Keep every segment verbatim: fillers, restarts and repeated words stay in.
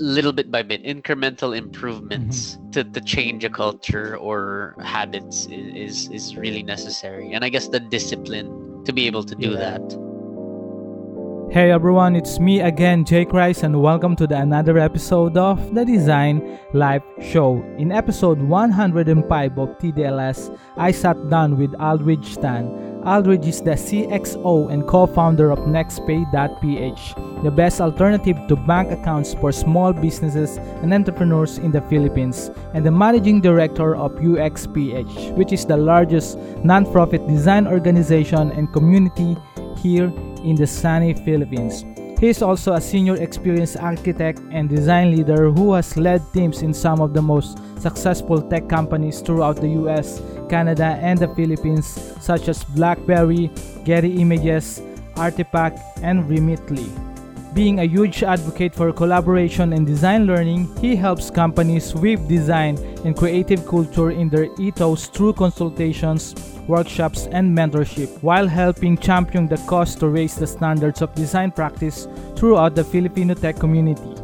little bit by bit, incremental improvements mm-hmm. to, to change a culture or habits is, is is really necessary. And I guess the discipline to be able to do yeah. that. Hey everyone, it's me again, Jake Rice, and welcome to the another episode of The Design Life Show. In episode one oh five of T D L S, I sat down with Aldrich Tan. Aldrich is the C X O and co-founder of NextPay dot p h, the best alternative to bank accounts for small businesses and entrepreneurs in the Philippines, and the managing director of U X P H, which is the largest non-profit design organization and community here in the sunny Philippines. He is also a senior experienced architect and design leader who has led teams in some of the most successful tech companies throughout the U S, Canada, and the Philippines, such as BlackBerry, Getty Images, Artefact, and Remitly. Being a huge advocate for collaboration and design learning, he helps companies weave design and creative culture in their ethos through consultations, workshops, and mentorship, while helping champion the cause to raise the standards of design practice throughout the Filipino tech community.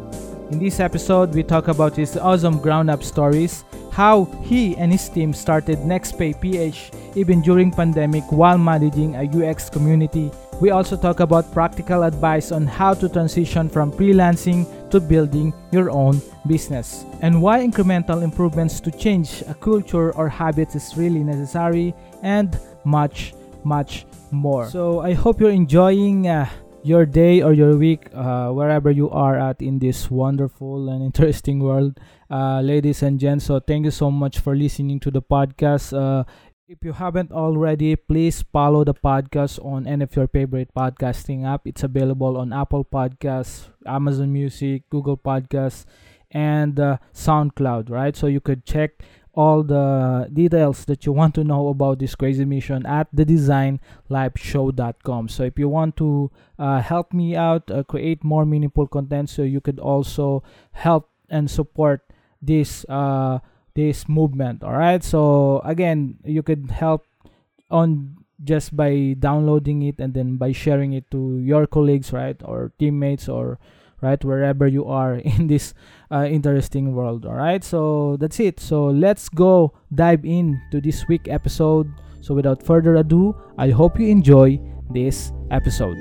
In this episode, we talk about his awesome ground-up stories, how he and his team started NextPay.ph even during pandemic while managing a U X community. We also talk about practical advice on how to transition from freelancing to building your own business, and why incremental improvements to change a culture or habits is really necessary, and much, much more. So I hope you're enjoying uh, your day or your week, uh, wherever you are at in this wonderful and interesting world, uh, ladies and gents. So thank you so much for listening to the podcast. Uh, If you haven't already, please follow the podcast on any of your favorite podcasting app. It's available on Apple Podcasts, Amazon Music, Google Podcasts, and uh, SoundCloud, right? So you could check all the details that you want to know about this crazy mission at the design life show dot com. So if you want to uh, help me out, uh, create more meaningful content, so you could also help and support this uh this movement. All right, so again, you could help on just by downloading it and then by sharing it to your colleagues, right, or teammates, or right, wherever you are in this uh, interesting world. All right, so that's it. So let's go dive into this week episode. So without further ado, I hope you enjoy this episode.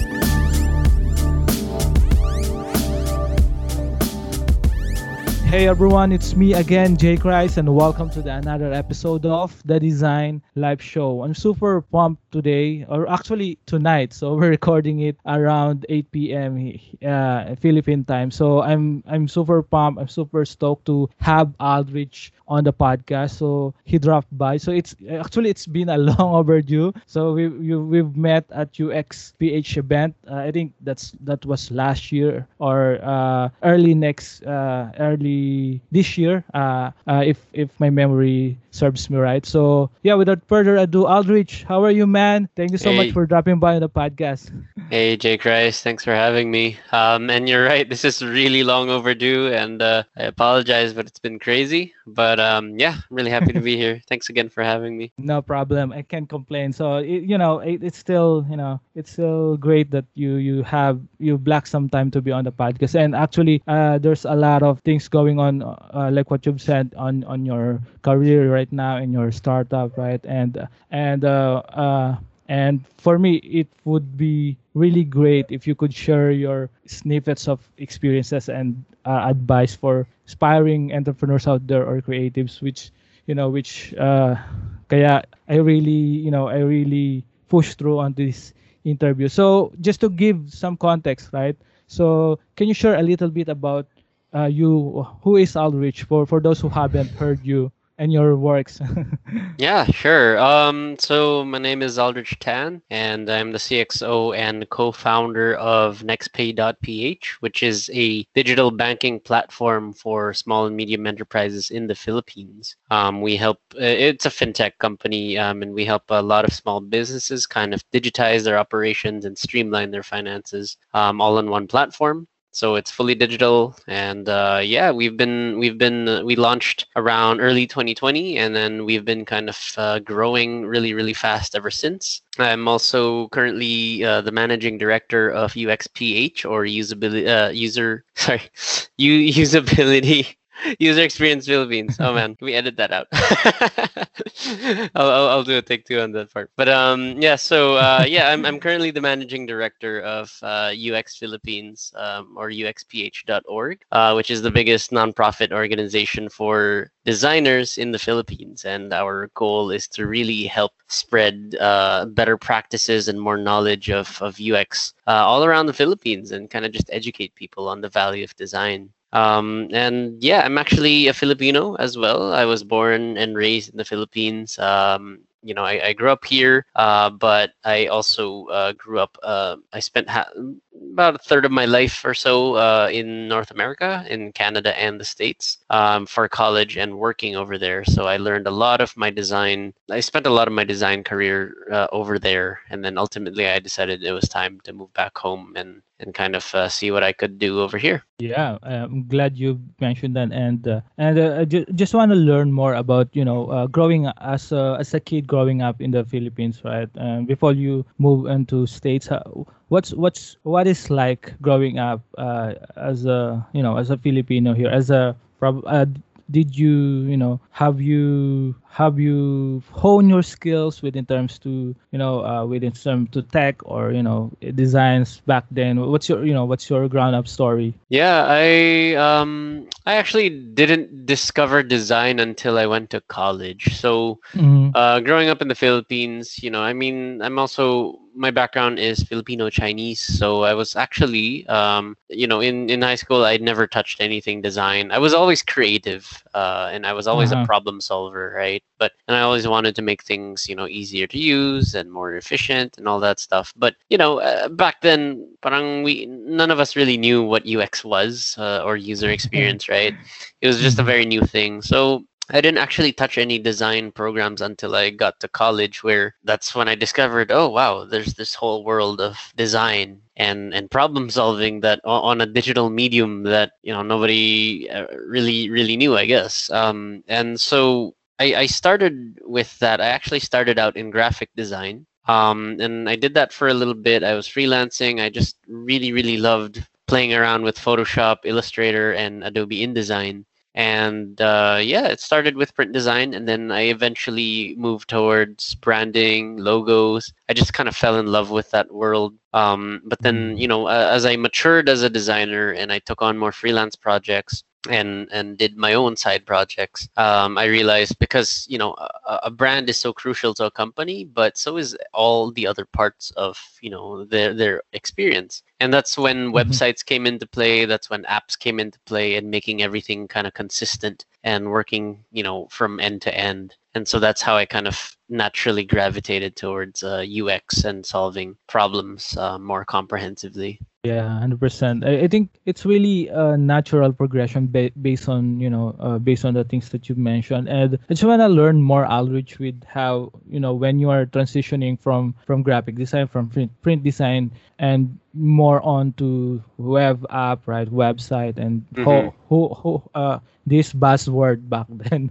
Hey everyone, it's me again, Jake Rice, and welcome to the another episode of The Design Live Show. I'm super pumped today, or actually tonight. So we're recording it around eight p.m. Uh, Philippine time. So I'm I'm super pumped. I'm super stoked to have Aldrich on the podcast. So he dropped by. So it's actually it's been a long overdue. So we, we we've met at U X P H event. Uh, I think that's that was last year or uh, early next uh, early. this year uh, uh if if my memory serves me right. So yeah, without further ado, Aldrich, how are you, man? Thank you so hey. much for dropping by on the podcast. Hey Jake Rice, thanks for having me. Um and you're right, this is really long overdue, and uh, I apologize, but it's been crazy. But um yeah, I'm really happy to be here. Thanks again for having me. No problem, I can't complain. So it, you know it, it's still you know it's still great that you you have you block some time to be on the podcast. And actually uh there's a lot of things going Going on, uh, like what you've said on, on your career right now and your startup, right? And and uh, uh, and for me, it would be really great if you could share your snippets of experiences and uh, advice for aspiring entrepreneurs out there or creatives, which you know, which uh, kaya I really you know I really pushed through on this interview. So just to give some context, right? So can you share a little bit about Uh, you, who is Aldrich, for, for those who haven't heard you, and your works. Yeah, sure. Um, so my name is Aldrich Tan, and I'm the C X O and co-founder of NextPay dot p h, which is a digital banking platform for small and medium enterprises in the Philippines. Um, we help, it's a fintech company, um, and we help a lot of small businesses kind of digitize their operations and streamline their finances, um, all in one platform. So it's fully digital, and uh, yeah, we've been we've been uh, we launched around early twenty twenty, and then we've been kind of uh, growing really really fast ever since. I'm also currently uh, the managing director of U X P H, or usability uh, user sorry, u- usability. User Experience Philippines. Oh man, can we edit that out? I'll, I'll I'll do a take two on that part. But um yeah, so uh yeah, I'm I'm currently the managing director of uh, U X Philippines, um, or U X P H dot org, uh, which is the biggest nonprofit organization for designers in the Philippines, and our goal is to really help spread uh, better practices and more knowledge of of U X uh, all around the Philippines, and kind of just educate people on the value of design. Um, and yeah, I'm actually a Filipino as well. I was born and raised in the Philippines. Um, you know, I, I grew up here, uh, but I also uh, grew up, uh, I spent ha- about a third of my life or so uh, in North America, in Canada and the States, um, for college and working over there. So I learned a lot of my design. I spent a lot of my design career uh, over there. And then ultimately I decided it was time to move back home and and kind of uh, see what I could do over here. Yeah, I'm glad you mentioned that. And uh, and uh, I ju- just want to learn more about, you know, uh, growing as a, as a kid growing up in the Philippines, right? Um, before you move into States, how, what's what's what is like growing up uh, as a, you know, as a Filipino here, as a uh, did you, you know, have you have you honed your skills within terms to, you know, uh, within terms to tech or, you know, designs back then? What's your, you know, what's your ground up story? Yeah, I um I actually didn't discover design until I went to college. So mm-hmm. uh, growing up in the Philippines, you know, I mean, I'm also, my background is Filipino Chinese, so I was actually, um, you know, in, in high school, I never touched anything design. I was always creative, uh, and I was always uh-huh. a problem solver, right? But and I always wanted to make things, you know, easier to use and more efficient and all that stuff. But you know, uh, back then, parang we none of us really knew what U X was uh, or user experience, right? It was just a very new thing. So I didn't actually touch any design programs until I got to college, where that's when I discovered, oh, wow, there's this whole world of design and, and problem solving that on a digital medium that, you know, nobody really, really knew, I guess. Um, and so I, I started with that. I actually started out in graphic design, um, and I did that for a little bit. I was freelancing. I just really, really loved playing around with Photoshop, Illustrator, and Adobe InDesign. And uh, yeah, it started with print design, and then I eventually moved towards branding, logos. I just kind of fell in love with that world. Um, but then, you know, uh, as I matured as a designer and I took on more freelance projects and and did my own side projects, um, I realized, because, you know, a, a brand is so crucial to a company, but so is all the other parts of, you know, their their experience. And that's when websites came into play. That's when apps came into play, and making everything kind of consistent and working, you know, from end to end. And so that's how I kind of naturally gravitated towards uh, U X and solving problems uh, more comprehensively. Yeah, one hundred percent. I, I think it's really a natural progression ba- based on, you know, uh, based on the things that you mentioned. And I just want to learn more, Aldrich, with how, you know, when you are transitioning from, from graphic design, from print, print design, and more on to web app, right, website, and mm-hmm. ho, ho, ho, uh, this buzzword back then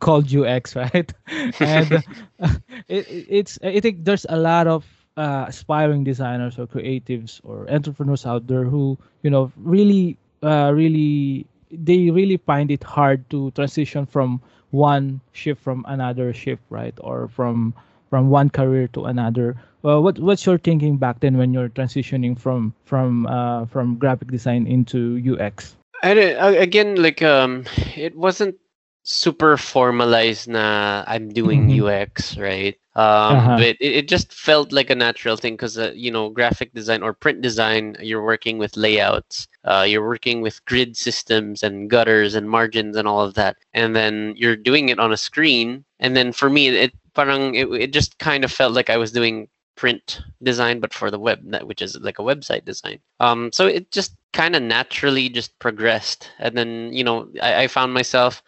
called U X, right? And uh, it, it's, I think there's a lot of Uh, aspiring designers or creatives or entrepreneurs out there who, you know, really, uh, really, they really find it hard to transition from one shift from another shift, right? Or from from one career to another. Well, what what's your thinking back then when you're transitioning from from uh, from graphic design into U X? I don't, again, like um, it wasn't super formalized na I'm doing mm-hmm. U X, right? Um, uh-huh. But it, it just felt like a natural thing because, uh, you know, graphic design or print design, you're working with layouts, uh, you're working with grid systems and gutters and margins and all of that. And then you're doing it on a screen. And then for me, it, parang, it, it just kind of felt like I was doing print design, but for the web, which is like a website design. Um, so it just kind of naturally just progressed. And then, you know, I, I found myself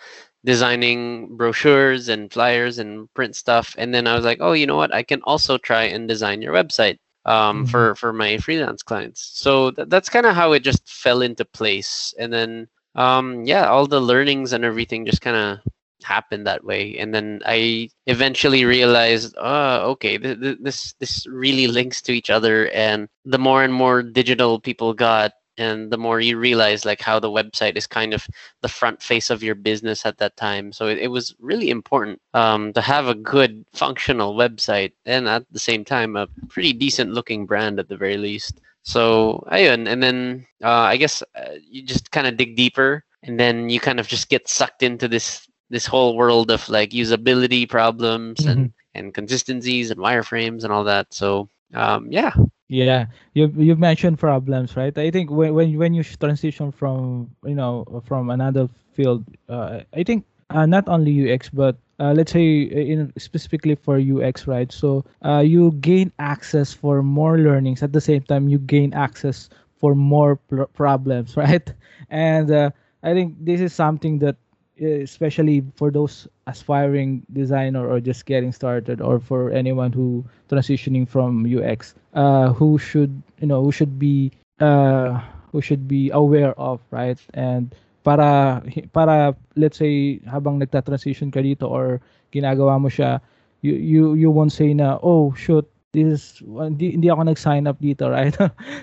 designing brochures and flyers and print stuff. And then I was like, oh, you know what? I can also try and design your website um, mm-hmm. for, for my freelance clients. So th- that's kind of how it just fell into place. And then, um, yeah, all the learnings and everything just kind of happened that way. And then I eventually realized, oh, okay, th- th- this this really links to each other. And the more and more digital people got, and the more you realize like how the website is kind of the front face of your business at that time. So it, it was really important um, to have a good functional website and at the same time, a pretty decent looking brand at the very least. So ayun, and then uh, I guess uh, you just kind of dig deeper and then you kind of just get sucked into this this whole world of like usability problems mm-hmm. and, and consistencies and wireframes and all that. So um, yeah. Yeah, you you mentioned problems, right? I think when when when you transition from you know from another field, uh, I think uh, not only U X but uh, let's say in specifically for U X, right? So uh, you gain access for more learnings at the same time you gain access for more pl- problems, right? And uh, I think this is something that especially for those aspiring designer or just getting started, or for anyone who transitioning from U X, uh, who should you know who should be uh, who should be aware of, right? And para para let's say habang nagta-transition ka dito or ginagawa mo siya, you you you won't say na oh shoot, this is hindi, hindi ako nag-sign up dito, right?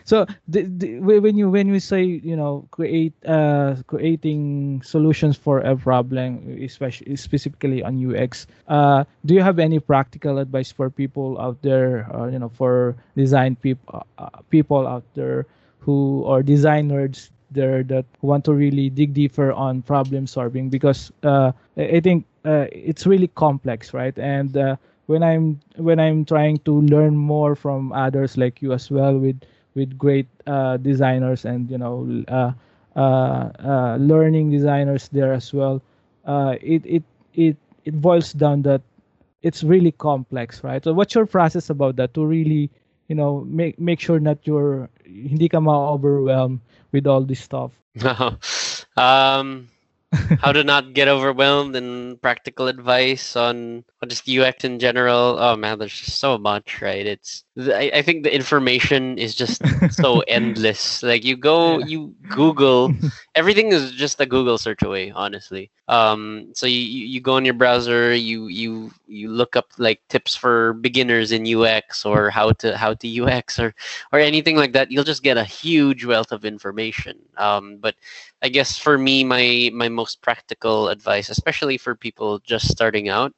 So the, the, when you when we say you know create uh creating solutions for a problem, especially specifically on U X, uh do you have any practical advice for people out there, or you know for design people uh, people out there who are design nerds there that want to really dig deeper on problem solving? Because uh I think uh, it's really complex, right? And uh, When I'm when I'm trying to learn more from others like you as well with with great uh, designers and you know uh, uh, uh, learning designers there as well, uh, it it it it boils down that it's really complex, right? So what's your process about that to really you know make make sure that you're hindi ka ma-overwhelmed with all this stuff? um. How to not get overwhelmed and practical advice on just U X in general. Oh man, there's just so much, right? It's I, I think the information is just so endless. Like you go, you Google, everything is just a Google search away, honestly. Um, so you, you go on your browser, you you you look up like tips for beginners in U X or how to how to U X or or anything like that. You'll just get a huge wealth of information. Um, but I guess for me, my my most practical advice, especially for people just starting out,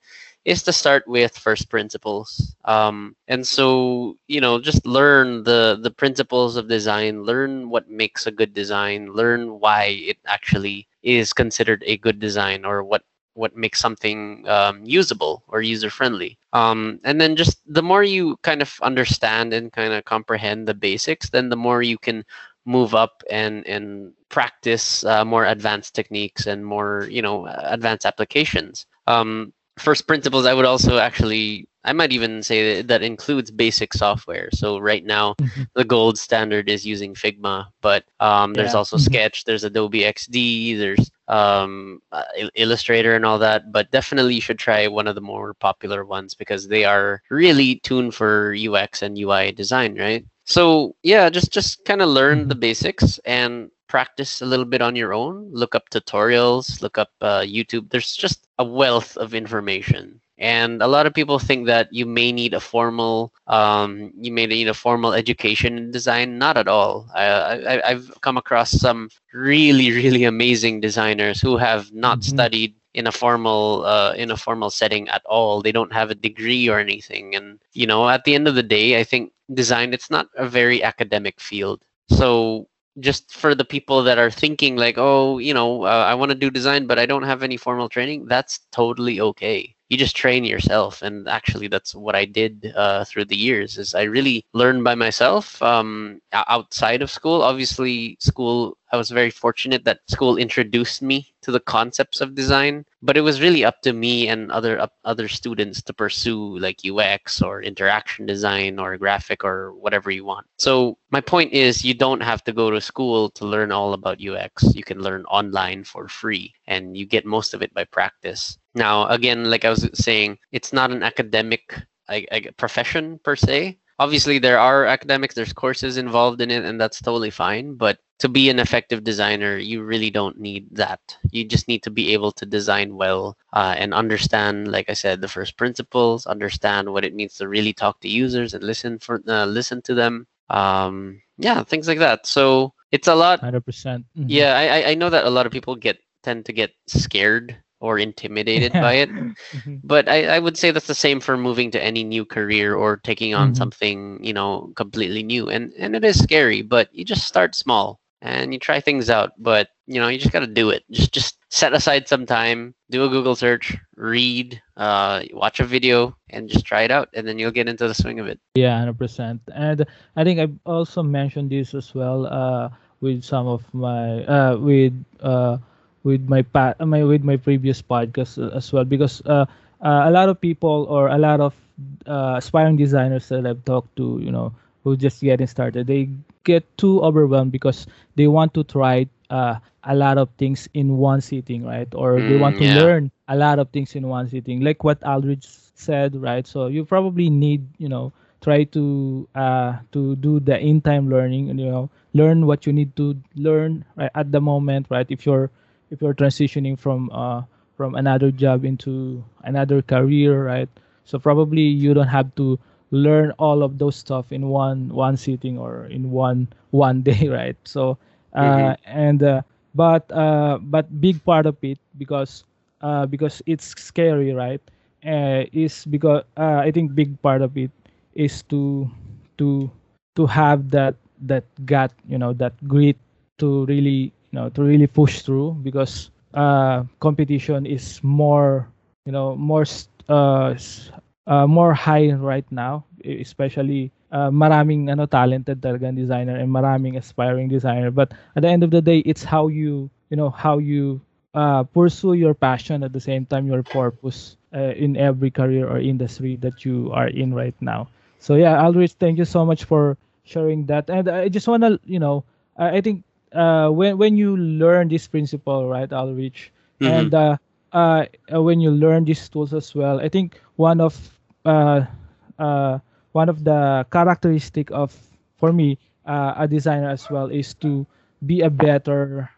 is to start with first principles. Um, and so, you know, just learn the, the principles of design, learn what makes a good design, learn why it actually is considered a good design or what, what makes something um, usable or user-friendly. Um, and then just the more you kind of understand and kind of comprehend the basics, then the more you can move up and and practice uh, more advanced techniques and more, you know, advanced applications. Um, First principles, I would also actually, I might even say that, that includes basic software. So right now, mm-hmm. the gold standard is using Figma, but um, there's yeah. also mm-hmm. Sketch, there's Adobe X D, there's um, uh, Illustrator and all that. But definitely you should try one of the more popular ones because they are really tuned for U X and U I design, right? So yeah, just, just kind of learn the basics and practice a little bit on your own. Look up tutorials, look up uh, YouTube. There's just a wealth of information. And a lot of people think that you may need a formal, um, you may need a formal education in design. Not at all. I, I, I've come across some really, really amazing designers who have not mm-hmm. studied in a formal, uh, in a formal setting at all. They don't have a degree or anything. And you know, at the end of the day, I think design, it's not a very academic field. So just for the people that are thinking like, oh, you know, uh, I want to do design, but I don't have any formal training, that's totally okay. You just train yourself. And actually, that's what I did uh, through the years is I really learned by myself um, outside of school. Obviously, school I was very fortunate that school introduced me to the concepts of design, but it was really up to me and other up, other students to pursue like U X or interaction design or graphic or whatever you want. So my point is, you don't have to go to school to learn all about U X. You can learn online for free, and you get most of it by practice. Now, again, like I was saying, it's not an academic I, I, profession per se. Obviously, there are academics, there's courses involved in it, and that's totally fine. But to be an effective designer, you really don't need that. You just need to be able to design well uh, and understand, like I said, the first principles, understand what it means to really talk to users and listen for uh, listen to them. Um, yeah, things like that. So it's a lot. one hundred percent. Mm-hmm. Yeah, I, I know that a lot of people get tend to get scared or intimidated yeah. by it. Mm-hmm. But I, I would say that's the same for moving to any new career or taking on mm-hmm. something, you know, completely new. And and it is scary, but you just start small and you try things out. But, you know, you just got to do it. Just just set aside some time, do a Google search, read, uh, watch a video, and just try it out. And then you'll get into the swing of it. Yeah, one hundred percent. And I think I've also mentioned this as well uh, with some of my, uh, with, uh, with my pa- my with my previous podcast as well, because uh, uh, a lot of people or a lot of uh, aspiring designers that I've talked to, you know, who just getting started, they get too overwhelmed because they want to try uh, a lot of things in one sitting, right? Or mm, they want to yeah. learn a lot of things in one sitting, like what Aldrich said, right? So you probably need, you know, try to uh, to do the in-time learning, and you know, learn what you need to learn right at the moment, right? If you're if you're transitioning from uh from another job into another career, right? So probably you don't have to learn all of those stuff in one one sitting or in one one day, right? So uh, mm-hmm. and uh, but uh, but big part of it, because uh, because it's scary, right? Uh, is because uh, I think big part of it is to to to have that that gut, you know, that grit to really. You know, to really push through, because uh, competition is more, you know, more uh, uh, more high right now, especially uh, maraming ano, talented talagang designer and maraming aspiring designer. But at the end of the day, it's how you, you know, how you uh, pursue your passion at the same time, your purpose uh, in every career or industry that you are in right now. So yeah, Aldrich, thank you so much for sharing that. And I just want to, you know, I think Uh, when when you learn this principle, right, Aldrich, mm-hmm. and uh, uh, when you learn these tools as well, I think one of uh, uh, one of the characteristic of for me uh, a designer as well is to be a better,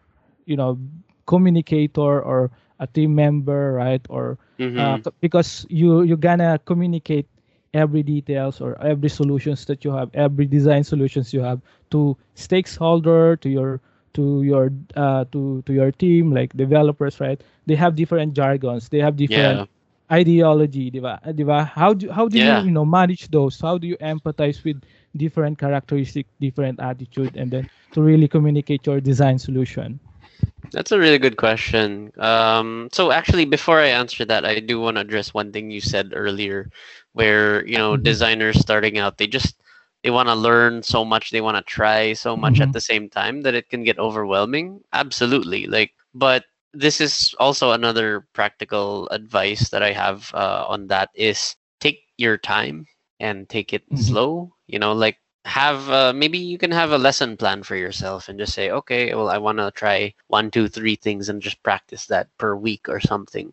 you know, communicator or a team member, right? Or mm-hmm. uh, because you you're gonna communicate every details or every solutions that you have, every design solutions you have to stakeholder, to your to your uh, to to your team, like developers, right? They have different jargons, they have different yeah. ideology, diba? Diba? How do how do yeah. you you know manage those? How do you empathize with different characteristics, different attitude, and then to really communicate your design solution? That's a really good question. Um, so actually, before I answer that, I do want to address one thing you said earlier, where, you know, mm-hmm. designers starting out, they just, they want to learn so much, they want to try so much mm-hmm. at the same time that it can get overwhelming. Absolutely. Like, but this is also another practical advice that I have uh, on that is take your time and take it mm-hmm. slow, you know, like have uh, maybe you can have a lesson plan for yourself and just say, okay, well, I want to try one, two, three things and just practice that per week or something.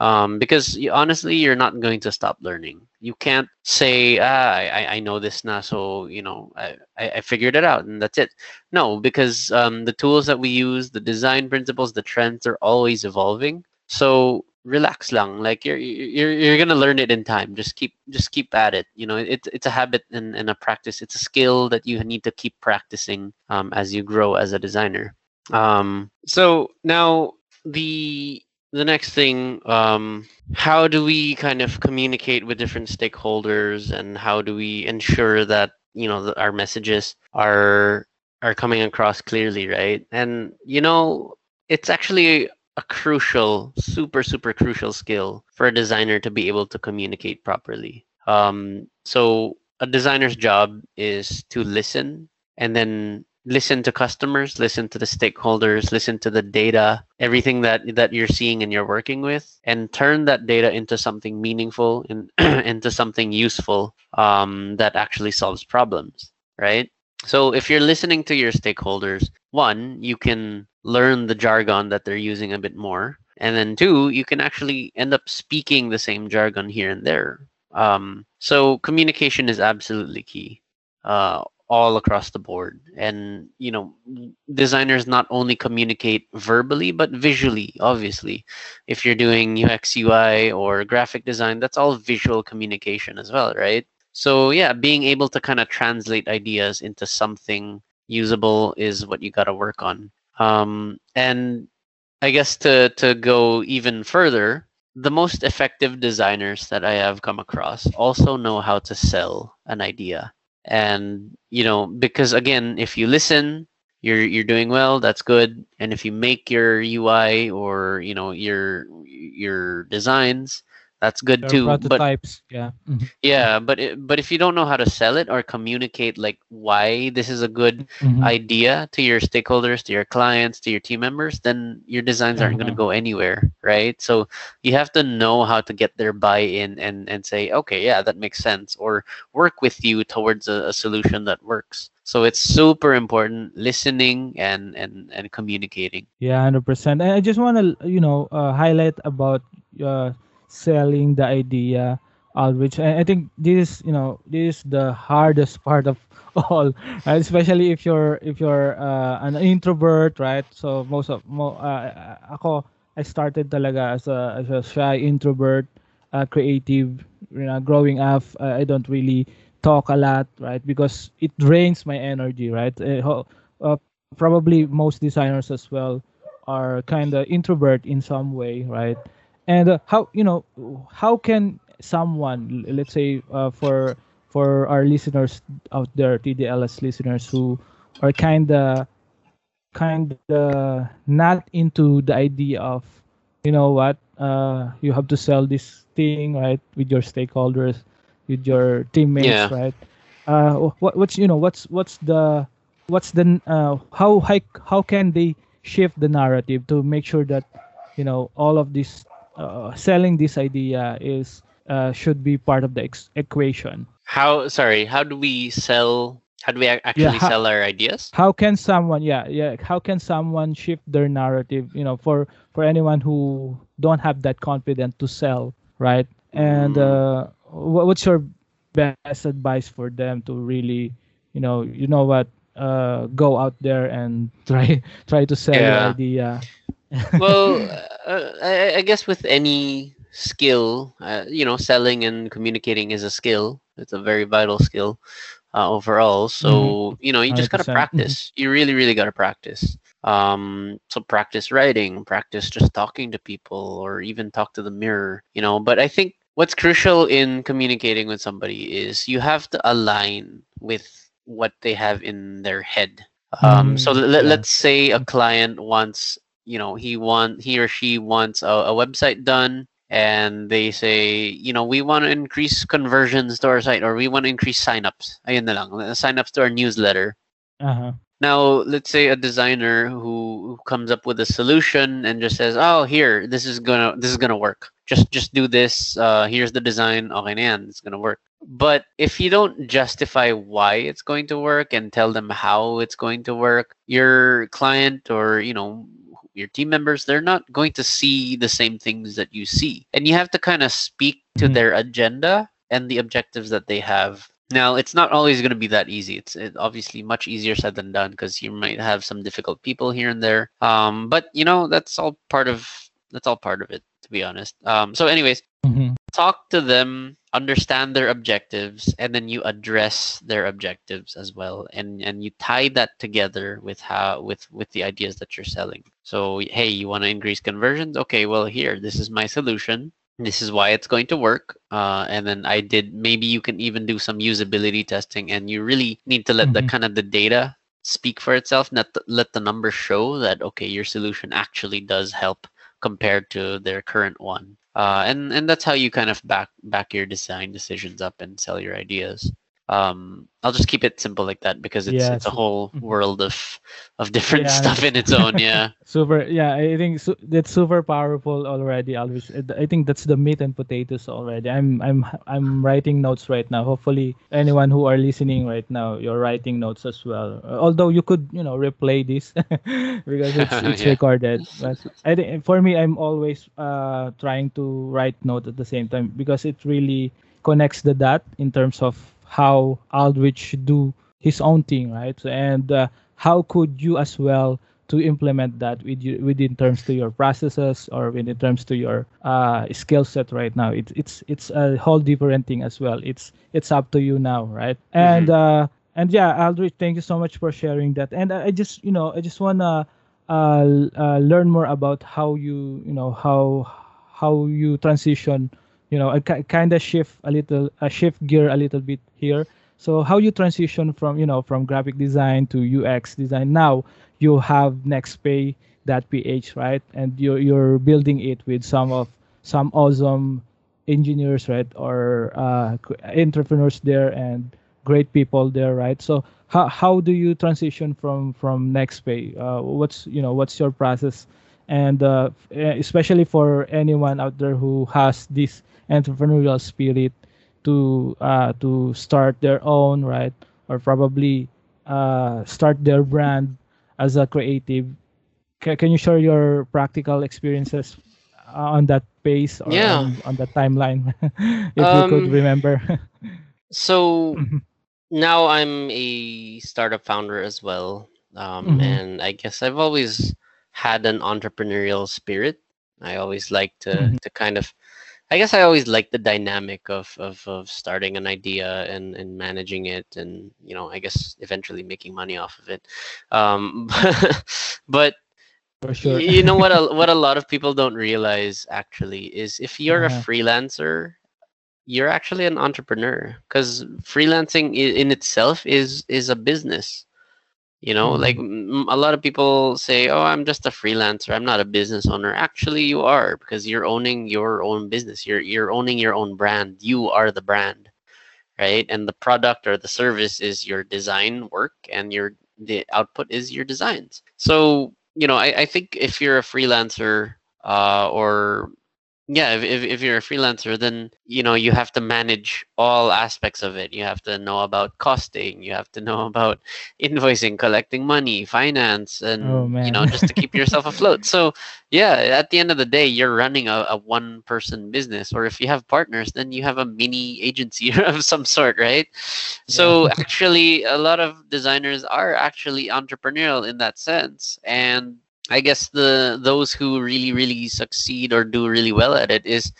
Um, because you, honestly, you're not going to stop learning. You can't say, ah, I, I know this now, so, you know, I, I figured it out and that's it. No, because um, the tools that we use, the design principles, the trends are always evolving. So relax lang. Like you're you're you're gonna learn it in time. Just keep just keep at it. You know, it's it's a habit and, and a practice. It's a skill that you need to keep practicing um, as you grow as a designer. Um, so now the The next thing, um, how do we kind of communicate with different stakeholders, and how do we ensure that, you know, the, our messages are are coming across clearly, right? And, you know, it's actually a crucial, super, super crucial skill for a designer to be able to communicate properly. Um, so a designer's job is to listen and then listen to customers, listen to the stakeholders, listen to the data, everything that, that you're seeing and you're working with, and turn that data into something meaningful and into something useful um, that actually solves problems, right? So if you're listening to your stakeholders, one, you can learn the jargon that they're using a bit more. And then two, you can actually end up speaking the same jargon here and there. Um, so communication is absolutely key uh, all across the board. And, you know, designers not only communicate verbally, but visually, obviously. If you're doing U X, U I or graphic design, that's all visual communication as well, right? So yeah, being able to kind of translate ideas into something usable is what you got to work on. Um, and I guess to, to go even further, the most effective designers that I have come across also know how to sell an idea. And, you know, because again, if you listen, you're, you're doing well, that's good. And if you make your U I or, you know, your, your designs, that's good too. Prototypes, but, yeah. Mm-hmm. Yeah, but it, but if you don't know how to sell it or communicate like why this is a good mm-hmm. idea to your stakeholders, to your clients, to your team members, then your designs aren't mm-hmm. going to go anywhere, right? So you have to know how to get their buy-in and, and say, okay, yeah, that makes sense, or work with you towards a, a solution that works. So it's super important, listening and, and, and communicating. Yeah, one hundred percent. I just want to, you know, uh, highlight about... Uh, selling the idea, Aldrich. I think this is, you know, this is the hardest part of all, right? Especially if you're if you're uh, an introvert, right? So most of mo, uh, ako, I started talaga as a, as a shy introvert, uh, creative. You know, growing up, uh, I don't really talk a lot, right? Because it drains my energy, right? Uh, uh, probably most designers as well are kind of introvert in some way, right? And uh, how, you know, how can someone, let's say uh, for for our listeners out there, T D L S listeners who are kind of kind of not into the idea of, you know what, uh, you have to sell this thing, right, with your stakeholders, with your teammates, yeah. right? Uh, what what's you know what's what's the what's the uh, how how can they shift the narrative to make sure that, you know, all of this. Uh, selling this idea is uh, should be part of the ex- equation. How sorry? How do we sell? How do we actually yeah, how, sell our ideas? How can someone? Yeah, yeah. How can someone shift their narrative? You know, for for anyone who don't have that confidence to sell, right? And mm. uh, what, what's your best advice for them to really, you know, you know what, uh, go out there and try try to sell yeah. your idea. Well, uh, I, I guess with any skill, uh, you know, selling and communicating is a skill. It's a very vital skill uh, overall. So, mm-hmm. you know, you just got to practice. You really, really got to practice. Um, so practice writing, practice just talking to people or even talk to the mirror, you know. But I think what's crucial in communicating with somebody is you have to align with what they have in their head. Um, mm-hmm. So l- yeah. let's say a client wants... you know, he want he or she wants a, a website done, and they say, you know, we want to increase conversions to our site, or we want to increase signups. Ayun na lang, signups to our newsletter. Uh-huh. Now, let's say a designer who, who comes up with a solution and just says, "Oh, here, this is gonna this is gonna work. Just just do this. Uh, here's the design. Okay, and it's gonna work." But if you don't justify why it's going to work and tell them how it's going to work, your client or you know. your team members, they're not going to see the same things that you see. And you have to kind of speak to mm-hmm. their agenda and the objectives that they have. Now, it's not always going to be that easy. It's it obviously much easier said than done because you might have some difficult people here and there. Um, but, you know, that's all part of that's all part of it, to be honest. Um, so anyways, mm-hmm. talk to them, understand their objectives, and then you address their objectives as well. And and you tie that together with how with, with the ideas that you're selling. So, hey, you want to increase conversions? Okay, well, here, this is my solution. This is why it's going to work. Uh, and then I did, maybe you can even do some usability testing, and you really need to let mm-hmm. the kind of the data speak for itself, not to, let the numbers show that, okay, your solution actually does help compared to their current one. Uh, and, and that's how you kind of back back your design decisions up and sell your ideas. um, I'll just keep it simple like that because it's yeah, it's so, a whole world of of different yeah, stuff in its own. Yeah. Super. Yeah, I think so, that's super powerful already, Aldrich. I think that's the meat and potatoes already. I'm I'm I'm writing notes right now. Hopefully, anyone who are listening right now, you're writing notes as well. Although you could, you know, replay this because it's it's yeah. recorded. But I think for me, I'm always uh, trying to write notes at the same time because it really connects the dot in terms of how Aldrich should do his own thing, right? And uh, how could you as well to implement that with you, within terms to your processes or within terms to your uh, skill set right now? It's it's it's a whole different thing as well. It's it's up to you now, right? And mm-hmm. uh, and yeah, Aldrich, thank you so much for sharing that. And I just you know I just wanna uh, uh, learn more about how you you know how how you transition. You know, I kind of shift a little, I shift gear a little bit here. So how you transition from, you know, from graphic design to U X design. Now you have next pay dot p h, right? And you're you're building it with some of some awesome engineers, right, or uh, entrepreneurs there and great people there, right? So how how do you transition from from NextPay? Uh, what's you know what's your process? And uh, especially for anyone out there who has this entrepreneurial spirit to uh, to start their own, right, or probably uh, start their brand as a creative, C- can you share your practical experiences on that pace or yeah. on, on that timeline, if um, you could remember? So now I'm a startup founder as well, um, mm-hmm. and I guess I've always had an entrepreneurial spirit. I always like to mm-hmm. to kind of, I guess I always liked the dynamic of, of of starting an idea and and managing it, and you know I guess eventually making money off of it. Um, but for sure. you know what a, what a lot of people don't realize actually is if you're yeah. a freelancer, you're actually an entrepreneur, because freelancing in itself is is a business. You know, like a lot of people say, oh, I'm just a freelancer. I'm not a business owner. Actually, you are, because you're owning your own business. You're you're owning your own brand. You are the brand, right? And the product or the service is your design work, and your the output is your designs. So, you know, I, I think if you're a freelancer uh, or, yeah, if, if if you're a freelancer, then, you know, you have to manage all aspects of it. You have to know about costing. You have to know about invoicing, collecting money, finance, and, oh, you know, just to keep yourself afloat. So, yeah, at the end of the day, you're running a, a one-person business. Or if you have partners, then you have a mini agency of some sort, right? So, yeah. actually, a lot of designers are actually entrepreneurial in that sense. And I guess the those who really, really succeed or do really well at it is,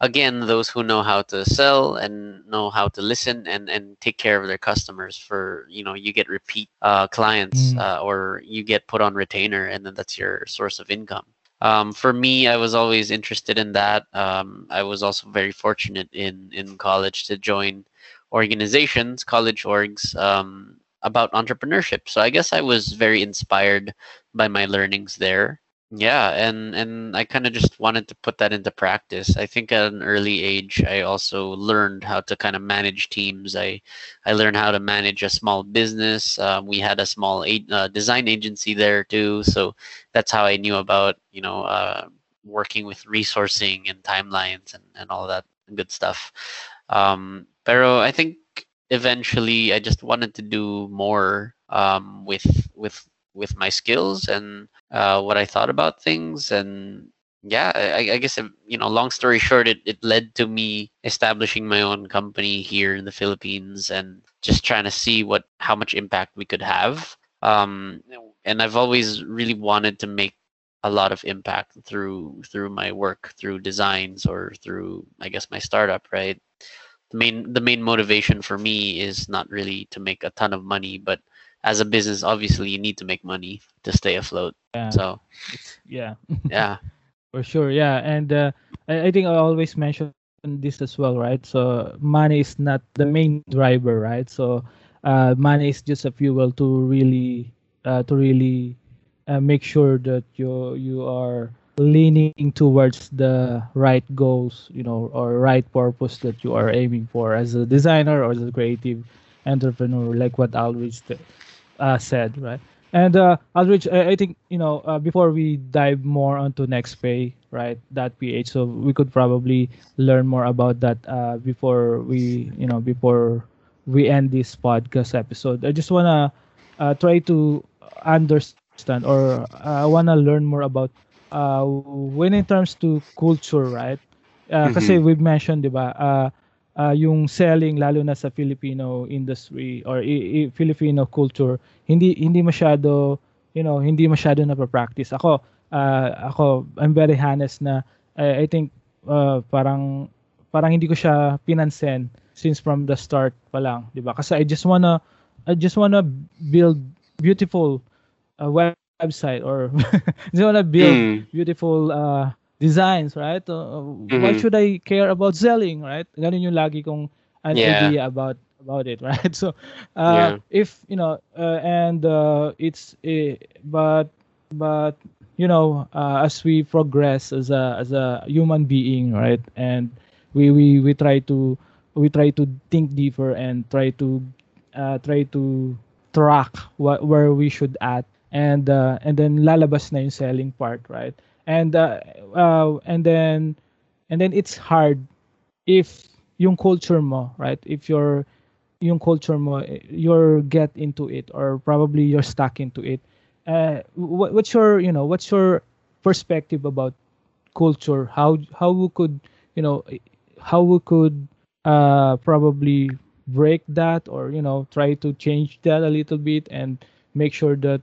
again, those who know how to sell and know how to listen and, and take care of their customers for, you know, you get repeat uh, clients uh, or you get put on retainer, and then that's your source of income. Um, for me, I was always interested in that. Um, I was also very fortunate in, in college to join organizations, college orgs, um, about entrepreneurship. So I guess I was very inspired by my learnings there. Yeah, and, and I kind of just wanted to put that into practice. I think at an early age, I also learned how to kind of manage teams. I, I learned how to manage a small business. Uh, we had a small a- uh, design agency there too. So that's how I knew about, you know, uh, working with resourcing and timelines and, and all that good stuff. Um, pero I think eventually I just wanted to do more um, with with with my skills and uh, what I thought about things. And yeah, I, I guess, you know, long story short, it, it led to me establishing my own company here in the Philippines and just trying to see what how much impact we could have. Um, and I've always really wanted to make a lot of impact through through my work, through designs, or through, I guess, my startup, right? Main the main motivation for me is not really to make a ton of money, but as a business, obviously you need to make money to stay afloat. Yeah. So it's, yeah yeah for sure yeah and uh, I, I think I always mention this as well, right? So money is not the main driver, right? So uh, money is just a fuel to really uh, to really uh, make sure that you you are leaning towards the right goals, you know, or right purpose that you are aiming for as a designer or as a creative. entrepreneur, like what Aldrich uh, said, right? And uh, Aldrich, I, I think, you know, uh, before we dive more onto NextPay, right, that .ph, so we could probably learn more about that uh, before we, you know, before we end this podcast episode. I just want to uh, try to understand, or I want to learn more about uh, when it comes to culture, right? Uh, mm-hmm. Kasi we've mentioned, diba, uh, uh, yung selling, lalo na sa Filipino industry or i- i- Filipino culture, hindi hindi masyado, you know, hindi masyado napapractice. Ako, uh, ako, I'm very honest na, I, I think, uh, parang, parang hindi ko siya pinansin since from the start pa lang, diba? Kasi I just wanna, I just wanna build beautiful uh, website, or I just wanna build mm. beautiful, uh, designs, right? Uh, mm-hmm. Why should I care about selling, right? Ganun yung lagi kong an yeah. idea about about it, right? So, uh, yeah. if you know, uh, and uh, it's uh, but but you know, uh, as we progress as a as a human being, right? And we we we try to we try to think deeper and try to uh, try to track what where we should at, and uh, and then lalabas na yung selling part, right? And uh, uh, and then and then it's hard if yung culture mo, right? If your yung culture mo, you're get into it, or probably you're stuck into it. Uh, what, what's your you know what's your perspective about culture? How how we could you know how we could uh, probably break that, or you know try to change that a little bit and make sure that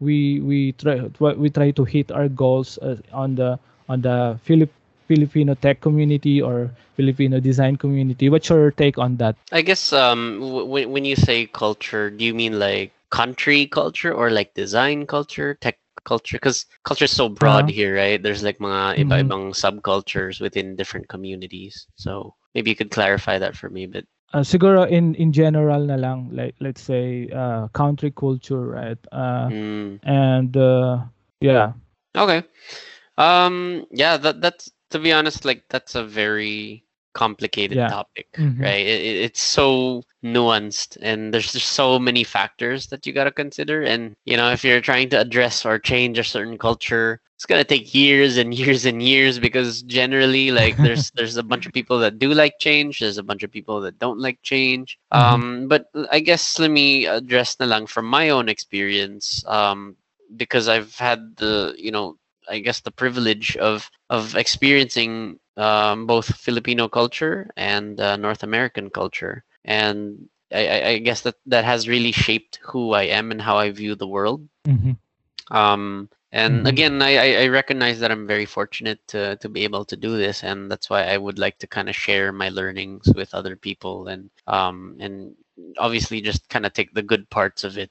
we we try we try to hit our goals uh, on the on the Filip, Filipino tech community or Filipino design community. What's your take on that? I guess um w- when you say culture, do you mean like country culture or like design culture, tech culture? Because culture is so broad uh-huh. here, right? There's like mga mm-hmm. iba-ibang subcultures within different communities. So maybe you could clarify that for me a bit. Uh, siguro in in general na lang, like let's say uh, country culture, right? Uh, mm. And uh, yeah. Okay. Um. Yeah. That that's to be honest, like that's a very complicated yeah. topic, mm-hmm. right? It, it's so nuanced, and there's just so many factors that you gotta consider. And you know, if you're trying to address or change a certain culture, it's gonna take years and years and years, because generally, like, there's there's a bunch of people that do like change. There's a bunch of people that don't like change. Um, but I guess let me address na lang from my own experience, um, because I've had the you know I guess the privilege of of experiencing um, both Filipino culture and uh, North American culture, and I, I guess that that has really shaped who I am and how I view the world. Mm-hmm. Um. And again, I, I recognize that I'm very fortunate to, to be able to do this, and that's why I would like to kind of share my learnings with other people, and um and obviously just kind of take the good parts of it,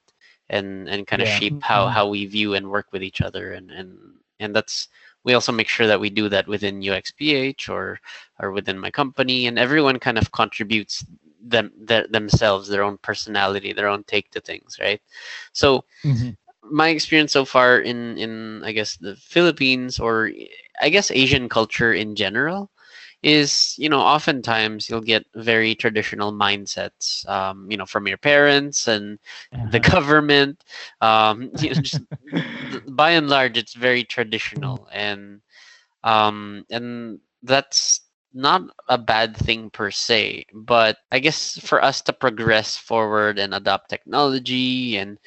and, and kind of yeah. shape how, how we view and work with each other, and and, and that's. We also make sure that we do that within U X P H or or within my company, and everyone kind of contributes them their, themselves, their own personality, their own take to things, right? So. Mm-hmm. My experience so far in, in, I guess, the Philippines, or I guess Asian culture in general, is, you know, oftentimes you'll get very traditional mindsets, um, you know, from your parents and uh-huh. the government. Um, you know, just, by and large, it's very traditional. And um, and that's not a bad thing per se, but I guess for us to progress forward and adopt technology and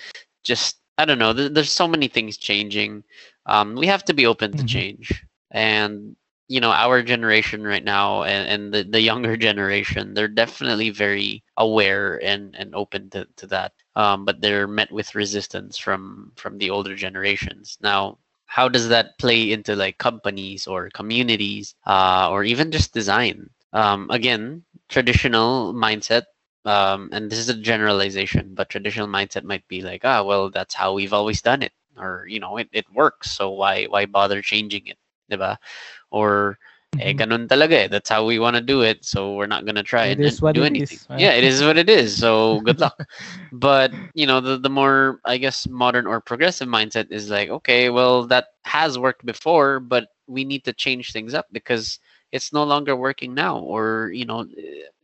just, I don't know. There's so many things changing. Um, we have to be open mm-hmm. to change. And, you know, our generation right now and, and the, the younger generation, they're definitely very aware and, and open to, to that. Um, but they're met with resistance from, from the older generations. Now, how does that play into like companies or communities uh, or even just design? Um, again, traditional mindset. Um, and this is a generalization, but traditional mindset might be like, ah, well, that's how we've always done it, or you know, it, it works, so why why bother changing it, diba? Or mm-hmm. eh, ganun talaga eh. That's how we want to do it, so we're not gonna try it and do anything. Is, right? Yeah, it is what it is. So good luck. But you know, the the more I guess modern or progressive mindset is like, okay, well, that has worked before, but we need to change things up because it's no longer working now, or, you know,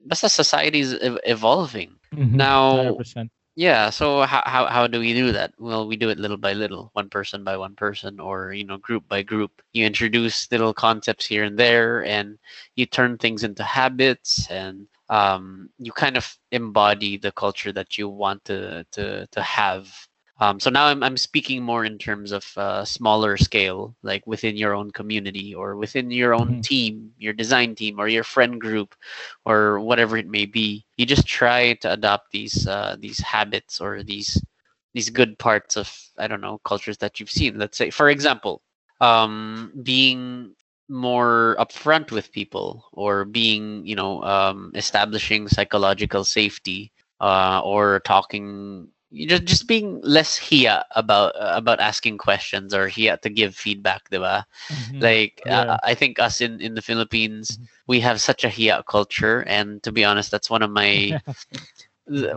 that's a society is evolving mm-hmm, now. one hundred percent. Yeah. So how, how how do we do that? Well, we do it little by little, one person by one person, or, you know, group by group. You introduce little concepts here and there, and you turn things into habits, and um, you kind of embody the culture that you want to to to have. Um, so now I'm I'm speaking more in terms of uh, smaller scale, like within your own community or within your own mm-hmm. team, your design team or your friend group, or whatever it may be. You just try to adopt these uh, these habits or these these good parts of, I don't know, cultures that you've seen. Let's say, for example, um, being more upfront with people, or being, you know, um, establishing psychological safety, uh, or talking. You just just being less hiya about uh, about asking questions, or hiya to give feedback, diba? Mm-hmm. Like yeah. uh, I think us in, in the Philippines, mm-hmm. we have such a hiya culture, and to be honest, that's one of my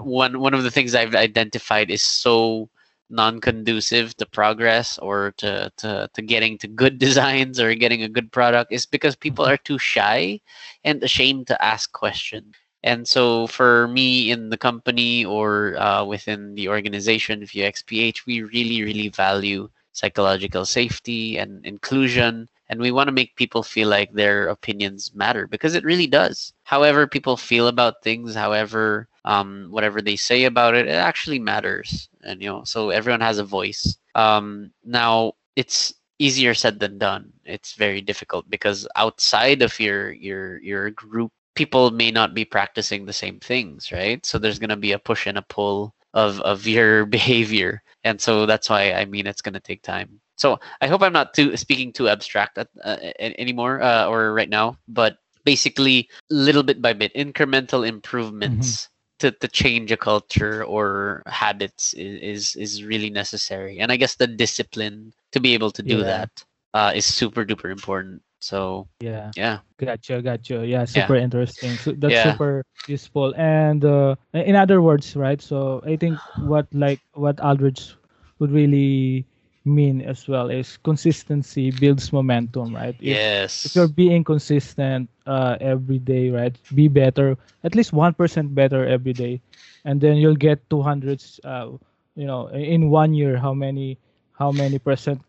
one one of the things I've identified is so non-conducive to progress, or to, to to getting to good designs or getting a good product, is because people mm-hmm. are too shy and ashamed to ask questions. And so for me in the company, or uh, within the organization of U X P H, we really, really value psychological safety and inclusion. And we want to make people feel like their opinions matter, because it really does. However people feel about things, however, um, whatever they say about it, it actually matters. And, you know, so everyone has a voice. Um, now, it's easier said than done. It's very difficult, because outside of your your your group, people may not be practicing the same things, right? So there's going to be a push and a pull of, of your behavior. And so that's why, I mean, it's going to take time. So I hope I'm not too speaking too abstract at, uh, anymore uh, or right now, but basically little bit by bit, incremental improvements mm-hmm. to, to change a culture or habits is, is, is really necessary. And I guess the discipline to be able to do yeah. that uh, is super duper important. So yeah, yeah, gotcha, gotcha. Yeah, super yeah. interesting. So that's yeah. super useful. And uh, in other words, right? So I think what like what Aldrich would really mean as well is consistency builds momentum, right? If, yes. If you're being consistent uh, every day, right? Be better, at least one percent better every day, and then you'll get two hundreds. Uh, you know, in one year, how many? How many percent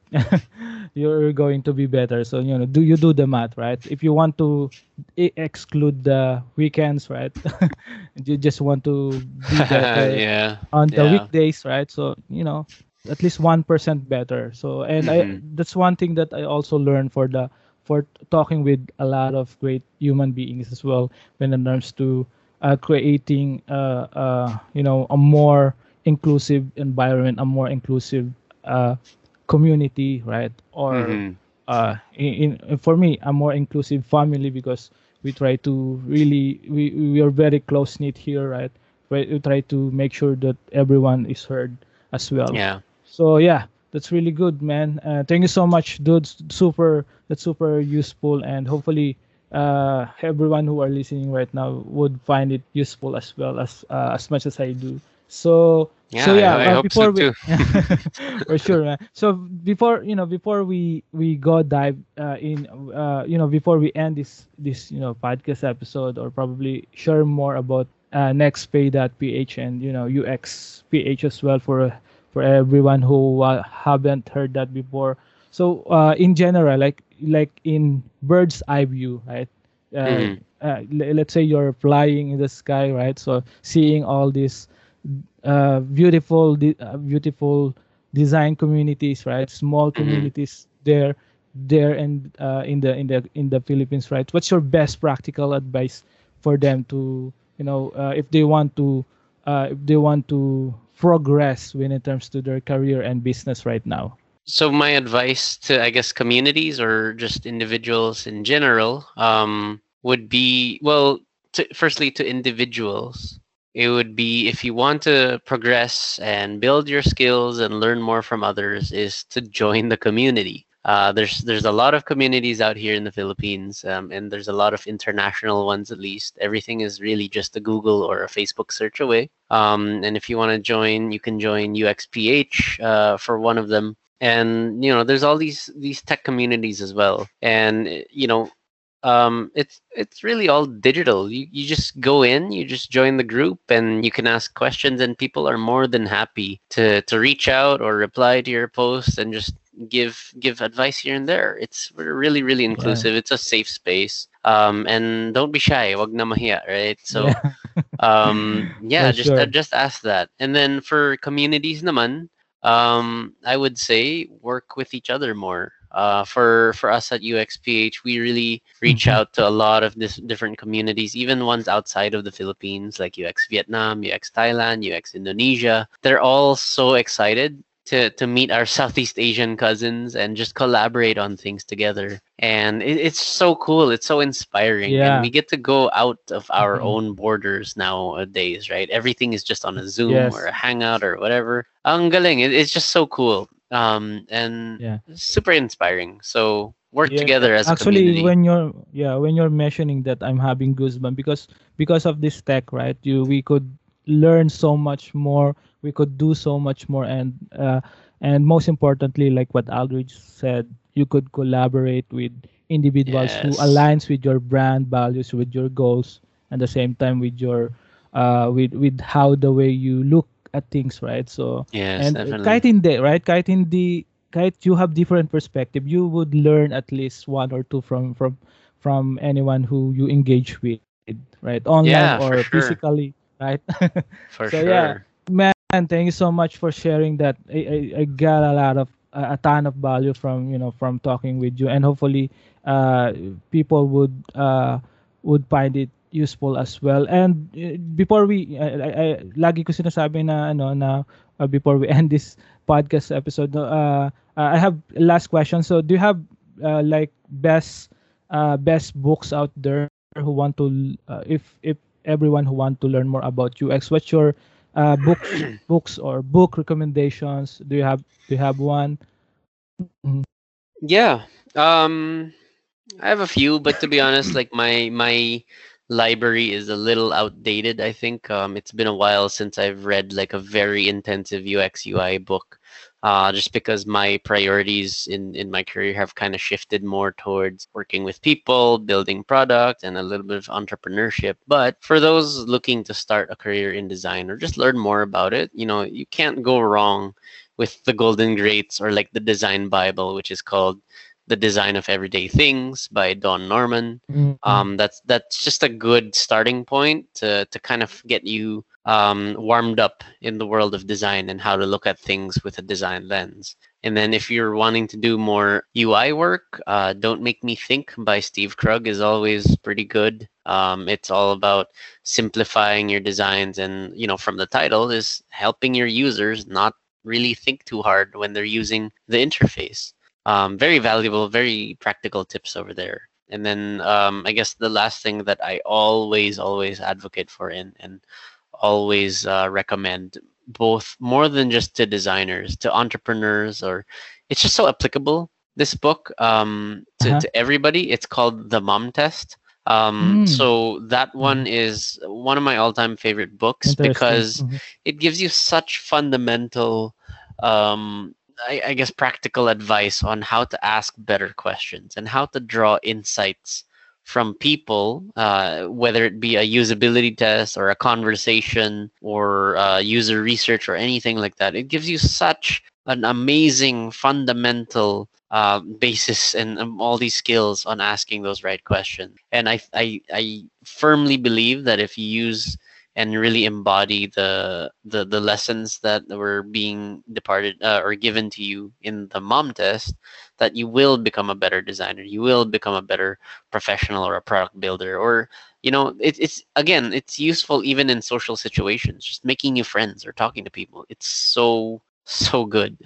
you're going to be better? So, you know, do you do the math, right? If you want to I- exclude the weekends, right? You just want to be better yeah. on the yeah. weekdays, right? So, you know, at least one percent better. So, and mm-hmm. I, that's one thing that I also learned for the for talking with a lot of great human beings as well, when it comes to uh, creating, uh, uh, you know, a more inclusive environment, a more inclusive Uh, community, right? Or mm-hmm. uh, in, in for me, a more inclusive family, because we try to really we, we are very close knit here, right? We, we try to make sure that everyone is heard as well. Yeah. So yeah, that's really good, man. Uh, thank you so much, dude. Super, that's super useful, and hopefully, uh, everyone who are listening right now would find it useful as well as uh, as much as I do. So. Yeah, so yeah, I, I uh, hope before so we, too. For sure, man. So before you know, before we we go dive uh, in, uh, you know, before we end this this you know podcast episode, or probably share more about uh, next pay dot p h and you know U X P H as well for for everyone who uh, haven't heard that before. So uh, in general, like like in bird's eye view, right? Uh, mm. uh, let's say you're flying in the sky, right? So seeing all these. Uh, beautiful, de- uh, beautiful design communities, right? Small communities there, there, and uh, in the in the in the Philippines, right? What's your best practical advice for them to, you know, uh, if they want to, uh, if they want to progress when it comes to their career and business right now? So my advice to, I guess, communities or just individuals in general, um, would be well, to, firstly to individuals. It would be, if you want to progress and build your skills and learn more from others, is to join the community. Uh, there's there's a lot of communities out here in the Philippines, um, and there's a lot of international ones at least. Everything is really just a Google or a Facebook search away. Um, and if you want to join, you can join U X P H uh, for one of them. And, you know, there's all these, these tech communities as well. And, you know, um, it's it's really all digital. You you just go in, you just join the group, and you can ask questions, and people are more than happy to to reach out or reply to your posts and just give give advice here and there. It's we're really really inclusive. Yeah. It's a safe space. Um, and don't be shy, wag na mahiya, right? So, yeah, um, yeah just sure. uh, just ask that. And then for communities naman, um, I would say work with each other more. Uh, for for us at U X P H, we really reach mm-hmm. out to a lot of this, different communities, even ones outside of the Philippines, like U X Vietnam, U X Thailand, U X Indonesia. They're all so excited to to meet our Southeast Asian cousins and just collaborate on things together. And it, it's so cool. It's so inspiring. Yeah. And we get to go out of our mm-hmm. own borders nowadays, right? Everything is just on a Zoom yes. or a Hangout or whatever. Ang galing. It, it's just so cool. Um, and yeah. super inspiring. So work yeah. together as Actually, a community. Actually, when you're yeah, when you're mentioning that, I'm having goosebumps because because of this tech, right? You we could learn so much more. We could do so much more, and uh, and most importantly, like what Aldrich said, you could collaborate with individuals yes. who aligns with your brand values, with your goals, and at the same time with your uh, with with how the way you look at things, right? So yes, and definitely. Kahit hindi, right? Kahit hindi, kahit you have different perspective, you would learn at least one or two from from from anyone who you engage with, right? Online yeah, or sure. physically, right? For so, sure. Yeah. Man, and thank you so much for sharing that. I, I, I got a lot of uh, a ton of value from you know from talking with you, and hopefully uh, people would uh, would find it useful as well. And uh, before we, I, I, I lagi ko sinasabi na ano na uh, before we end this podcast episode, uh, I have last question. So do you have uh, like best uh, best books out there who want to uh, if if everyone who want to learn more about U X? What's your Uh, books, books or book recommendations? Do you have do you have one? Mm-hmm. Yeah, um, I have a few, but to be honest, like my my library is a little outdated. I think um, it's been a while since I've read like a very intensive U X U I book, uh, just because my priorities in in my career have kind of shifted more towards working with people, building product, and a little bit of entrepreneurship. But for those looking to start a career in design or just learn more about it, you know, you can't go wrong with the Golden Greats or like the Design Bible, which is called The Design of Everyday Things by Don Norman. Mm-hmm. Um, that's that's just a good starting point to to kind of get you um, warmed up in the world of design and how to look at things with a design lens. And then if you're wanting to do more U I work, uh, Don't Make Me Think by Steve Krug is always pretty good. Um, it's all about simplifying your designs, and you know from the title is helping your users not really think too hard when they're using the interface. Um, very valuable, very practical tips over there. And then um, I guess the last thing that I always, always advocate for and, and always uh, recommend, both more than just to designers, to entrepreneurs, or it's just so applicable, this book, um, to, uh-huh. to everybody. It's called The Mom Test. Um, mm. So that one is one of my all-time favorite books because mm-hmm. it gives you such fundamental um I, I guess practical advice on how to ask better questions and how to draw insights from people, uh, whether it be a usability test or a conversation or uh, user research or anything like that. It gives you such an amazing fundamental uh, basis and um, all these skills on asking those right questions. And I, I, I firmly believe that if you use and really embody the the the lessons that were being departed uh, or given to you in the Mom Test, that you will become a better designer. You will become a better professional or a product builder. Or, you know, it, it's, again, it's useful even in social situations, just making new friends or talking to people. It's so, so good.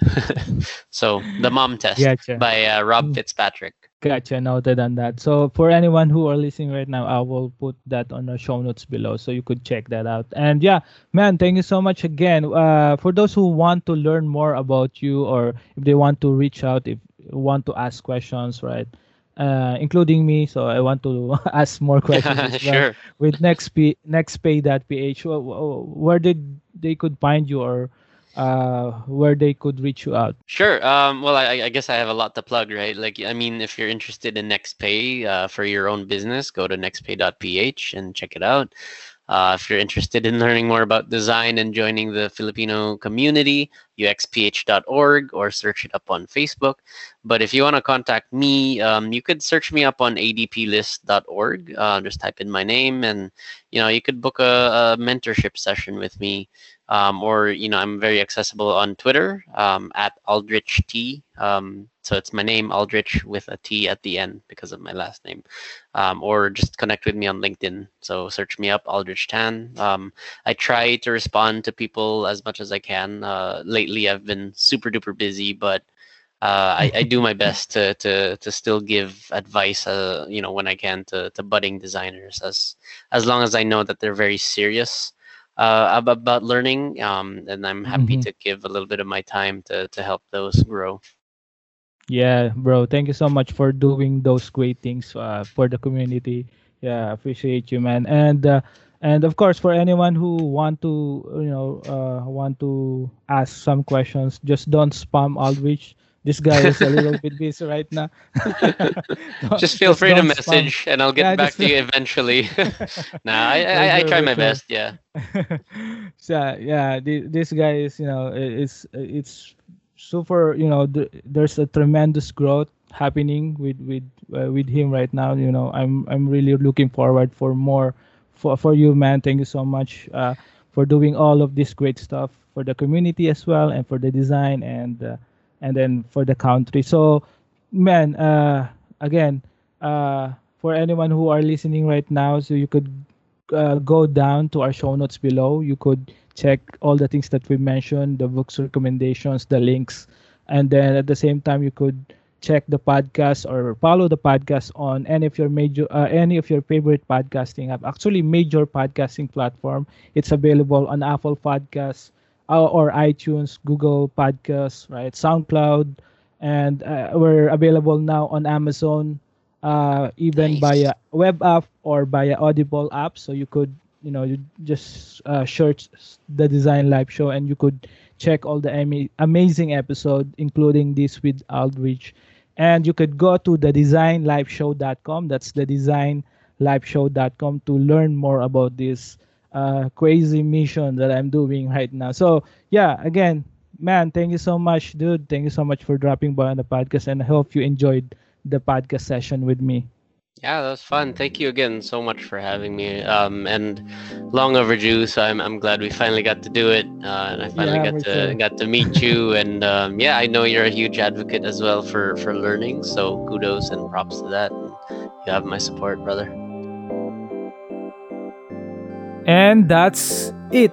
So The Mom Test gotcha. by uh, Rob Fitzpatrick. Gotcha, noted on that. So for anyone who are listening right now, I will put that on the show notes below so you could check that out. And yeah, man, thank you so much again. Uh, for those who want to learn more about you, or if they want to reach out, if you want to ask questions, right? Uh, including me, so I want to ask more questions as well. Sure. With next P- NextPay.ph, where did they could find you, or uh, where they could reach you out? Sure. Um, well, I, I guess I have a lot to plug, right? Like, I mean, if you're interested in NextPay uh, for your own business, go to next pay dot p h and check it out. Uh, if you're interested in learning more about design and joining the Filipino community, U X P H dot org, or search it up on Facebook. But if you want to contact me, um, you could search me up on a d p list dot org. Uh, just type in my name, and you know, you could book a, a mentorship session with me. Um, or, you know, I'm very accessible on Twitter, um, at Aldrich T. Um, so it's my name, Aldrich, with a T at the end because of my last name. Um, or just connect with me on LinkedIn. So search me up, Aldrich Tan. Um, I try to respond to people as much as I can. Uh, lately, I've been super duper busy, but uh, I, I do my best to to to still give advice, uh, you know, when I can to to budding designers, as as long as I know that they're very serious Uh, about learning, um, and I'm happy mm-hmm. to give a little bit of my time to to help those grow. Yeah, bro, thank you so much for doing those great things uh, for the community. Yeah, appreciate you, man. And uh, and of course, for anyone who want to you know uh, want to ask some questions, just don't spam Aldrich. This guy is a little bit busy right now. Just feel just free to message, spam. And I'll get yeah, back to you eventually. nah, I, I, I try my best. Yeah. So yeah, th- this guy is, you know, it's it's super. You know, th- there's a tremendous growth happening with with uh, with him right now. You know, I'm I'm really looking forward for more for for you, man. Thank you so much uh, for doing all of this great stuff for the community as well, and for the design and. Uh, and then for the country. So, man, uh, again, uh, for anyone who are listening right now, so you could uh, go down to our show notes below. You could check all the things that we mentioned, the books recommendations, the links. And then at the same time, you could check the podcast or follow the podcast on any of your major, uh, any of your favorite podcasting app, actually major podcasting platform. It's available on Apple Podcasts, or iTunes, Google Podcasts, right? SoundCloud, and uh, we're available now on Amazon, uh, even via web app or via Audible app. So you could, you know, you just uh, search The Design Life Show, and you could check all the am- amazing episodes, including this with Aldrich. And you could go to the design life show dot com. That's the design life show dot com to learn more about this Uh, crazy mission that I'm doing right now. So yeah, again, man, thank you so much, dude. Thank you so much for dropping by on the podcast, and I hope you enjoyed the podcast session with me. Yeah, that was fun. Thank you again so much for having me. Um, and long overdue. So I'm I'm glad we finally got to do it, uh, and I finally yeah, got to sure. got to meet you. And um, yeah, I know you're a huge advocate as well for for learning. So kudos and props to that. You have my support, brother. And that's it.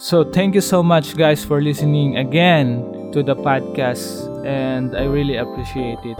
So thank you so much, guys, for listening again to the podcast, and I really appreciate it.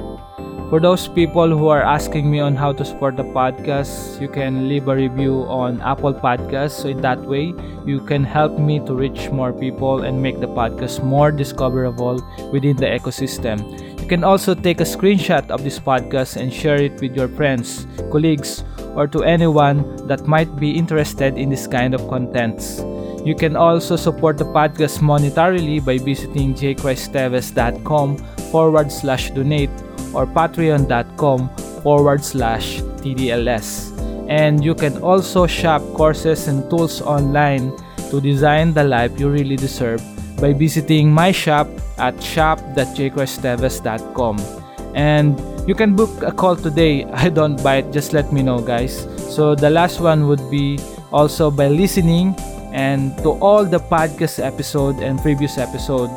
For those people who are asking me on how to support the podcast, you can leave a review on Apple Podcasts. So in that way, you can help me to reach more people and make the podcast more discoverable within the ecosystem. You can also take a screenshot of this podcast and share it with your friends, colleagues, or to anyone that might be interested in this kind of contents. You can also support the podcast monetarily by visiting jay christ teves dot com forward slash donate or patreon dot com forward slash TDLS. And you can also shop courses and tools online to design the life you really deserve by visiting my shop at shop dot jay christ teves dot com. And you can book a call today. I don't bite, just let me know, guys. So the last one would be also by listening and to all the podcast episode and previous episode.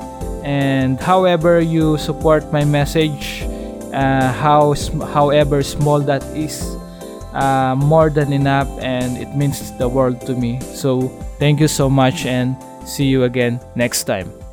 And however you support my message, uh, how however small that is, uh, more than enough, and it means the world to me. So thank you so much, and see you again next time.